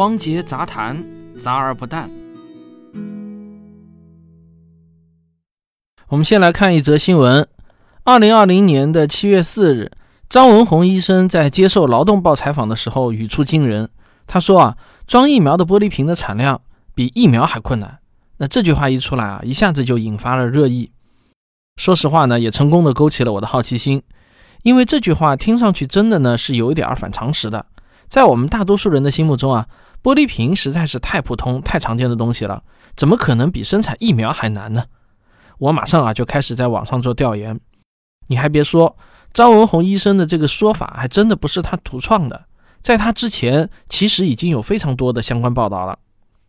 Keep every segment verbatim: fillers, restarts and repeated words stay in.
汪杰杂谈，杂而不淡。我们先来看一则新闻。二零二零年的七月四日，张文宏医生在接受劳动报采访的时候语出惊人。他说啊，装疫苗的玻璃瓶的产量比疫苗还困难。那这句话一出来啊，一下子就引发了热议。说实话呢，也成功的勾起了我的好奇心。因为这句话听上去真的呢是有一点反常识的。在我们大多数人的心目中啊，玻璃瓶实在是太普通太常见的东西了，怎么可能比生产疫苗还难呢？我马上啊就开始在网上做调研。你还别说，张文宏医生的这个说法还真的不是他独创的。在他之前其实已经有非常多的相关报道了，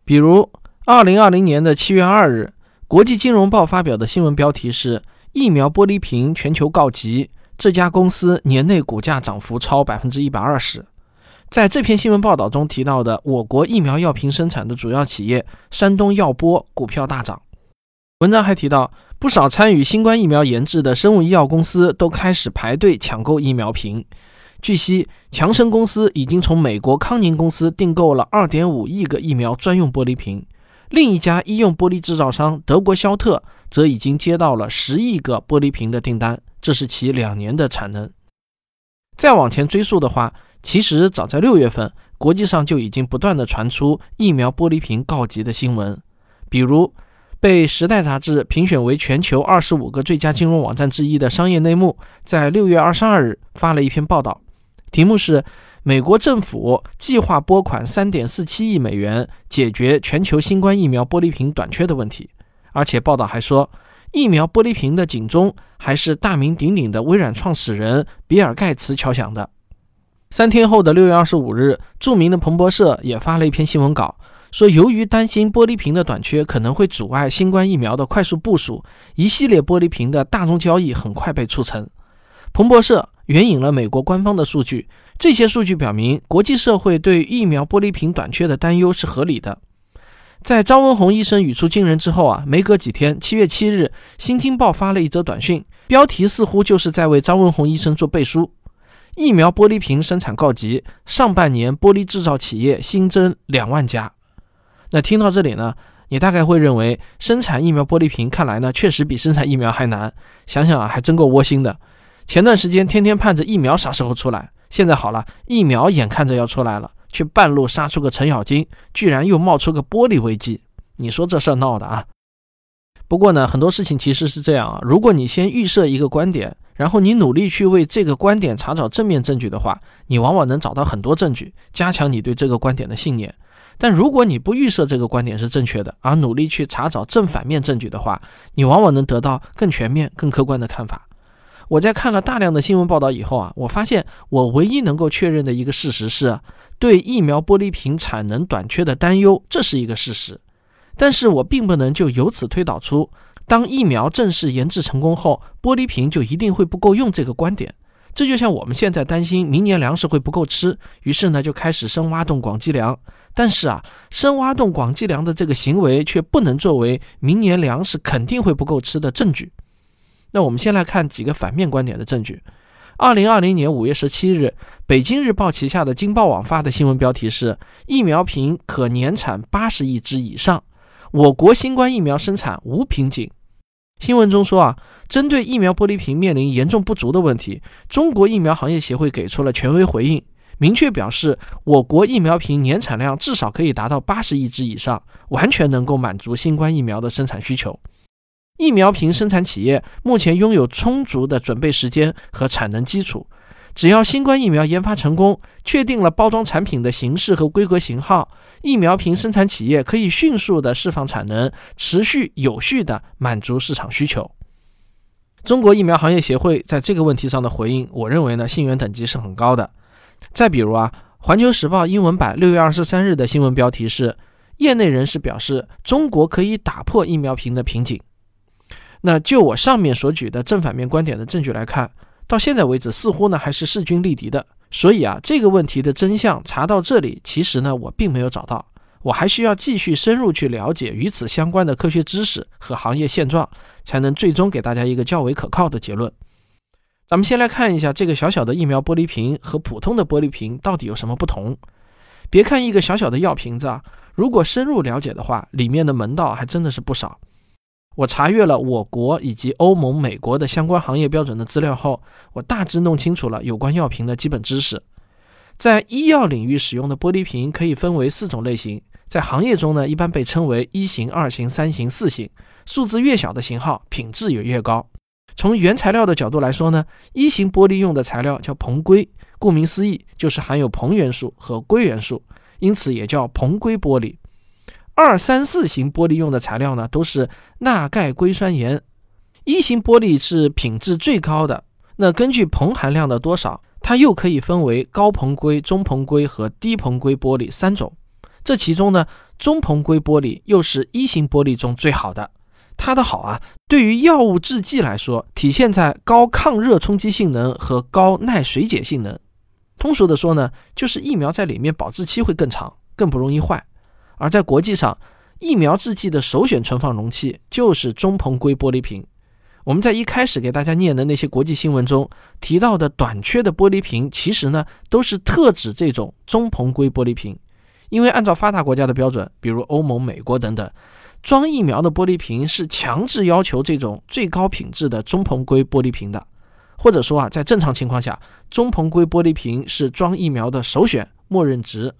比如二零二零年的七月二日，国际金融报发表的新闻标题是疫苗玻璃瓶全球告急，这家公司年内股价涨幅超 百分之一百二十。 在这篇新闻报道中提到的我国疫苗药瓶生产的主要企业山东药波股票大涨。文章还提到，不少参与新冠疫苗研制的生物医药公司都开始排队抢购疫苗瓶。据悉，强生公司已经从美国康宁公司订购了 二点五亿个疫苗专用玻璃瓶，另一家医用玻璃制造商德国肖特则已经接到了十亿个玻璃瓶的订单，这是其两年的产能。再往前追溯的话，其实早在六月份，国际上就已经不断的传出疫苗玻璃瓶告急的新闻。比如被《时代》杂志评选为全球二十五个最佳金融网站之一的商业内幕在六月二十二日发了一篇报道，题目是美国政府计划拨款 三点四七亿美元解决全球新冠疫苗玻璃瓶短缺的问题。而且报道还说，疫苗玻璃瓶的警钟还是大名鼎鼎的微软创始人比尔盖茨敲响的。三天后的六月二十五日，著名的彭博社也发了一篇新闻稿，说由于担心玻璃瓶的短缺可能会阻碍新冠疫苗的快速部署，一系列玻璃瓶的大宗交易很快被促成。彭博社援引了美国官方的数据，这些数据表明国际社会对疫苗玻璃瓶短缺的担忧是合理的。在张文宏医生语出惊人之后啊，没隔几天，七月七日，新京报发了一则短讯，标题似乎就是在为张文宏医生做背书。疫苗玻璃瓶生产告急，上半年玻璃制造企业新增两万家。那听到这里呢，你大概会认为生产疫苗玻璃瓶看来呢确实比生产疫苗还难，想想啊还真够窝心的。前段时间天天盼着疫苗啥时候出来，现在好了，疫苗眼看着要出来了，却半路杀出个程咬金，居然又冒出个玻璃危机，你说这事儿闹的啊。不过呢，很多事情其实是这样啊，如果你先预设一个观点，然后你努力去为这个观点查找正面证据的话，你往往能找到很多证据，加强你对这个观点的信念。但如果你不预设这个观点是正确的，而努力去查找正反面证据的话，你往往能得到更全面更客观的看法。我在看了大量的新闻报道以后啊，我发现我唯一能够确认的一个事实是，对疫苗玻璃瓶产能短缺的担忧，这是一个事实。但是我并不能就由此推导出当疫苗正式研制成功后玻璃瓶就一定会不够用这个观点。这就像我们现在担心明年粮食会不够吃，于是呢就开始深挖洞广积粮。但是啊，深挖洞广积粮的这个行为却不能作为明年粮食肯定会不够吃的证据。那我们先来看几个反面观点的证据。二零二零年五月十七日，北京日报旗下的京报网发的新闻标题是疫苗瓶可年产八十亿只以上，我国新冠疫苗生产无瓶颈。新闻中说啊，针对疫苗玻璃瓶面临严重不足的问题，中国疫苗行业协会给出了权威回应，明确表示我国疫苗瓶年产量至少可以达到八十亿只以上，完全能够满足新冠疫苗的生产需求。疫苗瓶生产企业目前拥有充足的准备时间和产能基础，只要新冠疫苗研发成功，确定了包装产品的形式和规格型号，疫苗瓶生产企业可以迅速的释放产能，持续有序的满足市场需求。中国疫苗行业协会在这个问题上的回应，我认为呢，信源等级是很高的。再比如啊，环球时报英文版六月二十三日的新闻标题是业内人士表示中国可以打破疫苗瓶的瓶颈。那就我上面所举的正反面观点的证据来看，到现在为止似乎呢还是势均力敌的。所以啊，这个问题的真相查到这里，其实呢我并没有找到，我还需要继续深入去了解与此相关的科学知识和行业现状，才能最终给大家一个较为可靠的结论。咱们先来看一下这个小小的疫苗玻璃瓶和普通的玻璃瓶到底有什么不同。别看一个小小的药瓶子啊，如果深入了解的话，里面的门道还真的是不少。我查阅了我国以及欧盟、美国的相关行业标准的资料后，我大致弄清楚了有关药瓶的基本知识。在医药领域使用的玻璃瓶可以分为四种类型，在行业中呢，一般被称为一型、二型、三型、四型，数字越小的型号，品质也越高。从原材料的角度来说呢，一型玻璃用的材料叫硼硅，顾名思义就是含有硼元素和硅元素，因此也叫硼硅玻璃。二、三、四型玻璃用的材料呢，都是钠钙硅酸盐。一型玻璃是品质最高的，那根据硼含量的多少，它又可以分为高硼硅、中硼硅和低硼硅玻璃三种。这其中呢，中硼硅玻璃又是一型玻璃中最好的。它的好啊，对于药物制剂来说，体现在高抗热冲击性能和高耐水解性能。通俗的说呢，就是疫苗在里面保质期会更长，更不容易坏。而在国际上，疫苗制剂的首选存放容器就是中硼硅玻璃瓶。我们在一开始给大家念的那些国际新闻中提到的短缺的玻璃瓶，其实呢都是特指这种中硼硅玻璃瓶。因为按照发达国家的标准，比如欧盟、美国等等，装疫苗的玻璃瓶是强制要求这种最高品质的中硼硅玻璃瓶的。或者说啊，在正常情况下，中硼硅玻璃瓶是装疫苗的首选默认值。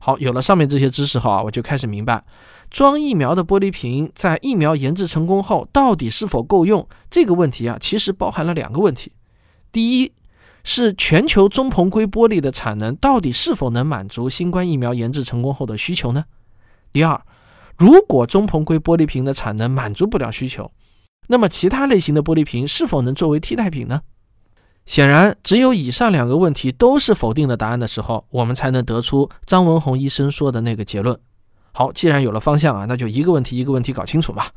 好，有了上面这些知识后啊，我就开始明白装疫苗的玻璃瓶在疫苗研制成功后到底是否够用这个问题啊，其实包含了两个问题。第一是全球中硼硅玻璃的产能到底是否能满足新冠疫苗研制成功后的需求呢？第二，如果中硼硅玻璃瓶的产能满足不了需求，那么其他类型的玻璃瓶是否能作为替代品呢？显然，只有以上两个问题都是否定的答案的时候，我们才能得出张文宏医生说的那个结论。好，既然有了方向啊，那就一个问题一个问题搞清楚吧。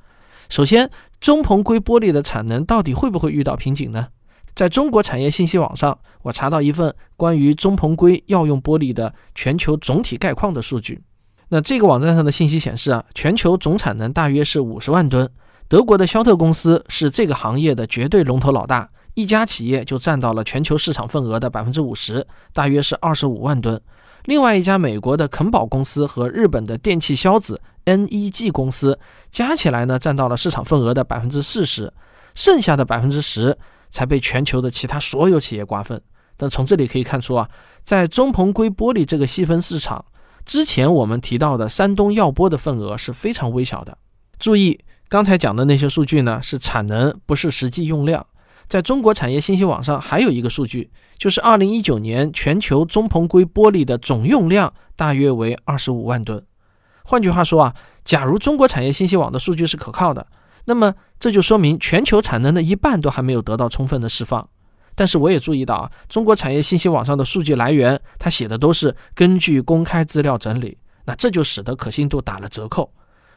首先，中硼硅玻璃的产能到底会不会遇到瓶颈呢？在中国产业信息网上，我查到一份关于中硼硅药用玻璃的全球总体概况的数据。那这个网站上的信息显示啊，全球总产能大约是五十万吨，德国的肖特公司是这个行业的绝对龙头老大，一家企业就占到了全球市场份额的 百分之五十， 大约是二十五万吨。另外一家美国的肯宝公司和日本的电气硝子 N E G 公司加起来呢，占到了市场份额的 百分之四十， 剩下的 百分之十才被全球的其他所有企业瓜分。但从这里可以看出啊，在中硼硅玻璃这个细分市场，之前我们提到的山东药玻的份额是非常微小的。注意，刚才讲的那些数据呢，是产能，不是实际用量。在中国产业信息网上还有一个数据，就是二零一九年全球中硼硅玻璃的总用量大约为二十五万吨。换句话说啊，假如中国产业信息网的数据是可靠的，那么这就说明全球产能的一半都还没有得到充分的释放。但是我也注意到啊，中国产业信息网上的数据来源，它写的都是根据公开资料整理，那这就使得可信度打了折扣。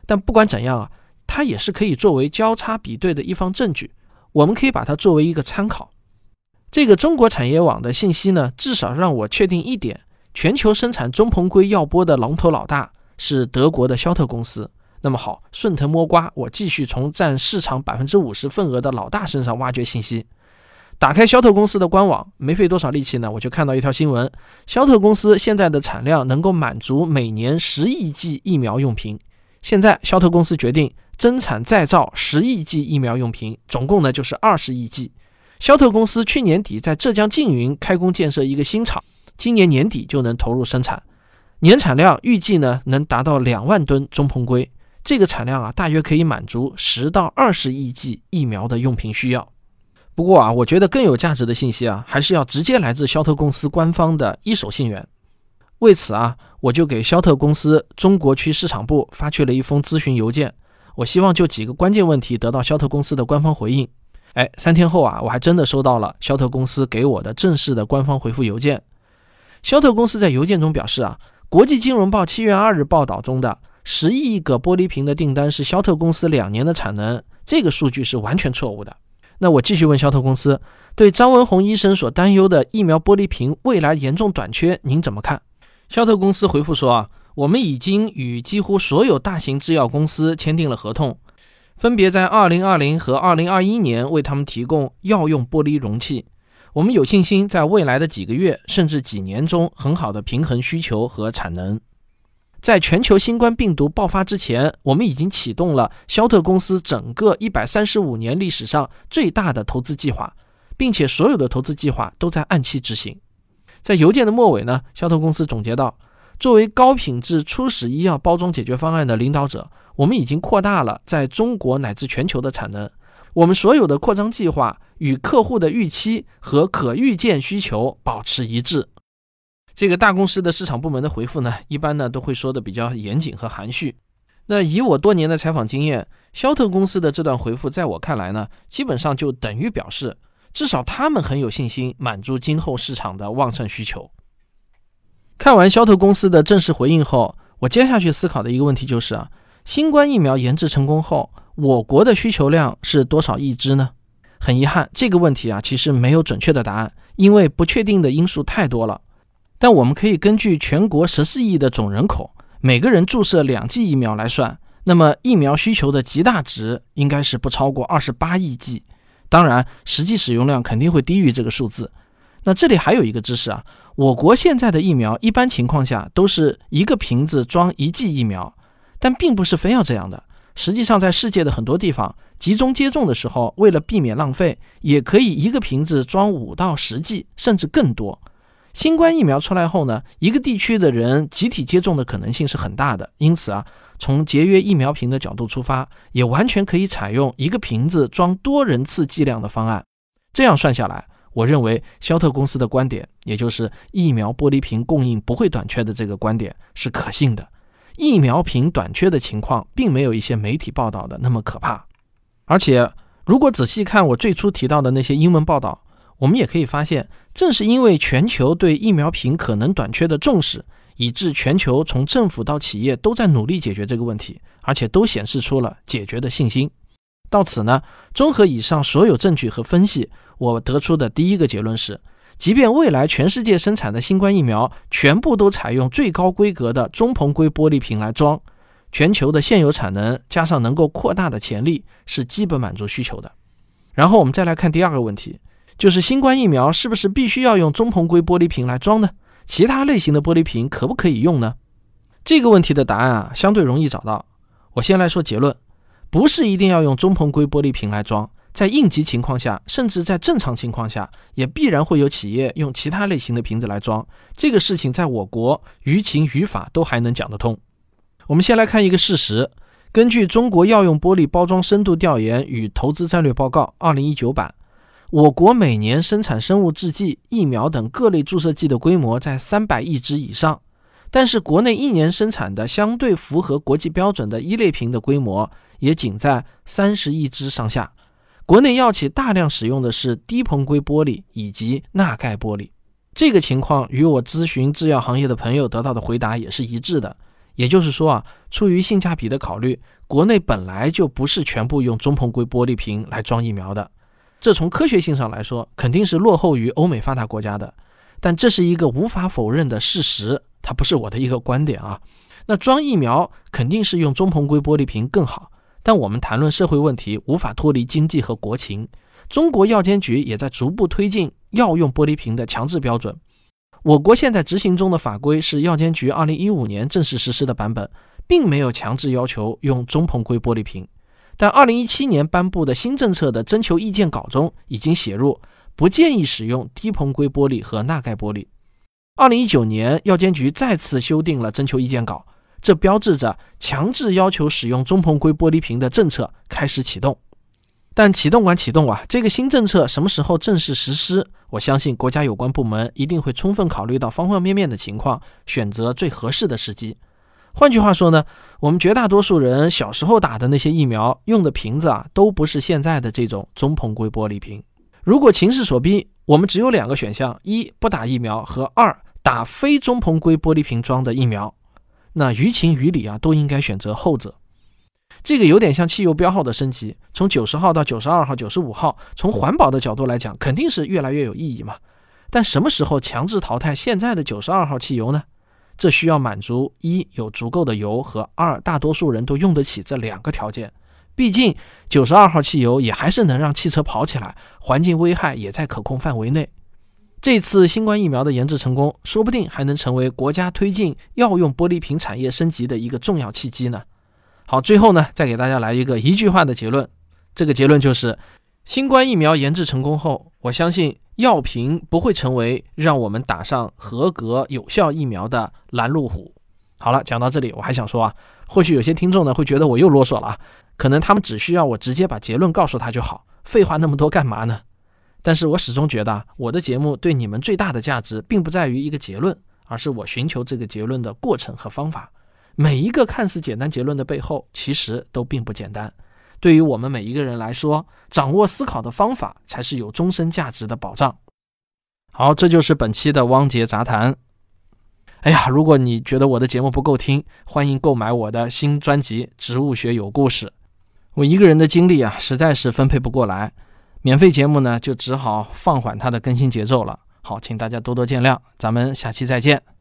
但不管怎样啊，它也是可以作为交叉比对的一方证据，我们可以把它作为一个参考。这个中国产业网的信息呢，至少让我确定一点，全球生产中硼硅药玻的龙头老大是德国的肖特公司。那么好，顺藤摸瓜，我继续从占市场 百分之五十 份额的老大身上挖掘信息。打开肖特公司的官网，没费多少力气呢，我就看到一条新闻，肖特公司现在的产量能够满足每年十亿剂疫苗用瓶。现在肖特公司决定增产再造十亿剂疫苗用瓶，总共呢就是二十亿剂。肖特公司去年底在浙江缙云开工建设一个新厂，今年年底就能投入生产，年产量预计呢能达到两万吨中硼硅。这个产量啊，大约可以满足十到二十亿剂疫苗的用瓶需要。不过啊，我觉得更有价值的信息啊，还是要直接来自肖特公司官方的一手信源。为此啊，我就给肖特公司中国区市场部发去了一封咨询邮件，我希望就几个关键问题得到肖特公司的官方回应。哎，三天后啊，我还真的收到了肖特公司给我的正式的官方回复邮件。肖特公司在邮件中表示啊，国际金融报七月二日报道中的十亿个玻璃瓶的订单是肖特公司两年的产能，这个数据是完全错误的。那我继续问肖特公司，对张文宏医生所担忧的疫苗玻璃瓶未来严重短缺，您怎么看？肖特公司回复说啊，我们已经与几乎所有大型制药公司签订了合同，分别在二零二零和二零二一年为他们提供药用玻璃容器。我们有信心在未来的几个月甚至几年中很好的平衡需求和产能。在全球新冠病毒爆发之前，我们已经启动了肖特公司整个一百三十五年历史上最大的投资计划，并且所有的投资计划都在按期执行。在邮件的末尾呢，肖特公司总结到，作为高品质初始医药包装解决方案的领导者，我们已经扩大了在中国乃至全球的产能。我们所有的扩张计划与客户的预期和可预见需求保持一致。这个大公司的市场部门的回复呢，一般呢都会说的比较严谨和含蓄。那以我多年的采访经验，肖特公司的这段回复在我看来呢，基本上就等于表示，至少他们很有信心满足今后市场的旺盛需求。看完肖特公司的正式回应后，我接下去思考的一个问题就是啊，新冠疫苗研制成功后，我国的需求量是多少亿支呢？很遗憾，这个问题啊其实没有准确的答案，因为不确定的因素太多了。但我们可以根据全国十四亿的总人口，每个人注射两剂疫苗来算，那么疫苗需求的极大值应该是不超过二十八亿剂。当然，实际使用量肯定会低于这个数字。那这里还有一个知识啊，我国现在的疫苗一般情况下都是一个瓶子装一剂疫苗，但并不是非要这样的。实际上在世界的很多地方，集中接种的时候，为了避免浪费，也可以一个瓶子装五到十剂，甚至更多。新冠疫苗出来后呢，一个地区的人集体接种的可能性是很大的，因此啊，从节约疫苗瓶的角度出发，也完全可以采用一个瓶子装多人次剂量的方案。这样算下来，我认为肖特公司的观点，也就是疫苗玻璃瓶供应不会短缺的这个观点是可信的。疫苗瓶短缺的情况并没有一些媒体报道的那么可怕。而且如果仔细看我最初提到的那些英文报道，我们也可以发现，正是因为全球对疫苗瓶可能短缺的重视，以致全球从政府到企业都在努力解决这个问题，而且都显示出了解决的信心。到此呢，综合以上所有证据和分析，我得出的第一个结论是，即便未来全世界生产的新冠疫苗全部都采用最高规格的中硼硅玻璃瓶来装，全球的现有产能加上能够扩大的潜力是基本满足需求的。然后我们再来看第二个问题，就是新冠疫苗是不是必须要用中硼硅玻璃瓶来装呢？其他类型的玻璃瓶可不可以用呢？这个问题的答案啊，相对容易找到。我先来说结论，不是一定要用中硼硅玻璃瓶来装，在应急情况下，甚至在正常情况下，也必然会有企业用其他类型的瓶子来装。这个事情在我国于情于法都还能讲得通。我们先来看一个事实，根据中国药用玻璃包装深度调研与投资战略报告二零一九版，我国每年生产生物制剂、疫苗等各类注射剂的规模在三百亿支以上，但是国内一年生产的相对符合国际标准的一类瓶的规模也仅在三十亿支上下。国内药企大量使用的是低硼硅玻璃以及钠钙玻璃。这个情况与我咨询制药行业的朋友得到的回答也是一致的。也就是说啊，出于性价比的考虑，国内本来就不是全部用中硼硅玻璃瓶来装疫苗的。这从科学性上来说肯定是落后于欧美发达国家的，但这是一个无法否认的事实，它不是我的一个观点啊。那装疫苗肯定是用中硼硅玻璃瓶更好，但我们谈论社会问题无法脱离经济和国情。中国药监局也在逐步推进药用玻璃瓶的强制标准，我国现在执行中的法规是药监局二零一五年正式实施的版本，并没有强制要求用中硼硅玻璃瓶。但二零一七年颁布的新政策的征求意见稿中已经写入不建议使用低硼硅玻璃和钠钙玻璃。二零一九年药监局再次修订了征求意见稿，这标志着强制要求使用中硼硅玻璃瓶的政策开始启动。但启动管启动啊，这个新政策什么时候正式实施，我相信国家有关部门一定会充分考虑到方方面面的情况，选择最合适的时机。换句话说呢，我们绝大多数人小时候打的那些疫苗用的瓶子啊，都不是现在的这种中硼硅玻璃瓶。如果情势所逼，我们只有两个选项，一不打疫苗和二打非中硼硅玻璃瓶装的疫苗。那于情于理啊，都应该选择后者。这个有点像汽油标号的升级，从九十号到九十二号、九十五号，从环保的角度来讲，肯定是越来越有意义嘛。但什么时候强制淘汰现在的九十二号汽油呢？这需要满足一有足够的油和二大多数人都用得起这两个条件。毕竟九十二号汽油也还是能让汽车跑起来，环境危害也在可控范围内。这次新冠疫苗的研制成功，说不定还能成为国家推进药用玻璃瓶产业升级的一个重要契机呢。好，最后呢，再给大家来一个一句话的结论，这个结论就是，新冠疫苗研制成功后，我相信药瓶不会成为让我们打上合格有效疫苗的拦路虎。好了，讲到这里，我还想说啊，或许有些听众呢会觉得我又啰嗦了啊，可能他们只需要我直接把结论告诉他就好，废话那么多干嘛呢？但是我始终觉得我的节目对你们最大的价值并不在于一个结论，而是我寻求这个结论的过程和方法。每一个看似简单结论的背后，其实都并不简单。对于我们每一个人来说，掌握思考的方法才是有终身价值的保障。好，这就是本期的汪杰杂谈。哎呀，如果你觉得我的节目不够听，欢迎购买我的新专辑《植物学有故事》。我一个人的精力啊，实在是分配不过来，免费节目呢，就只好放缓它的更新节奏了。好，请大家多多见谅，咱们下期再见。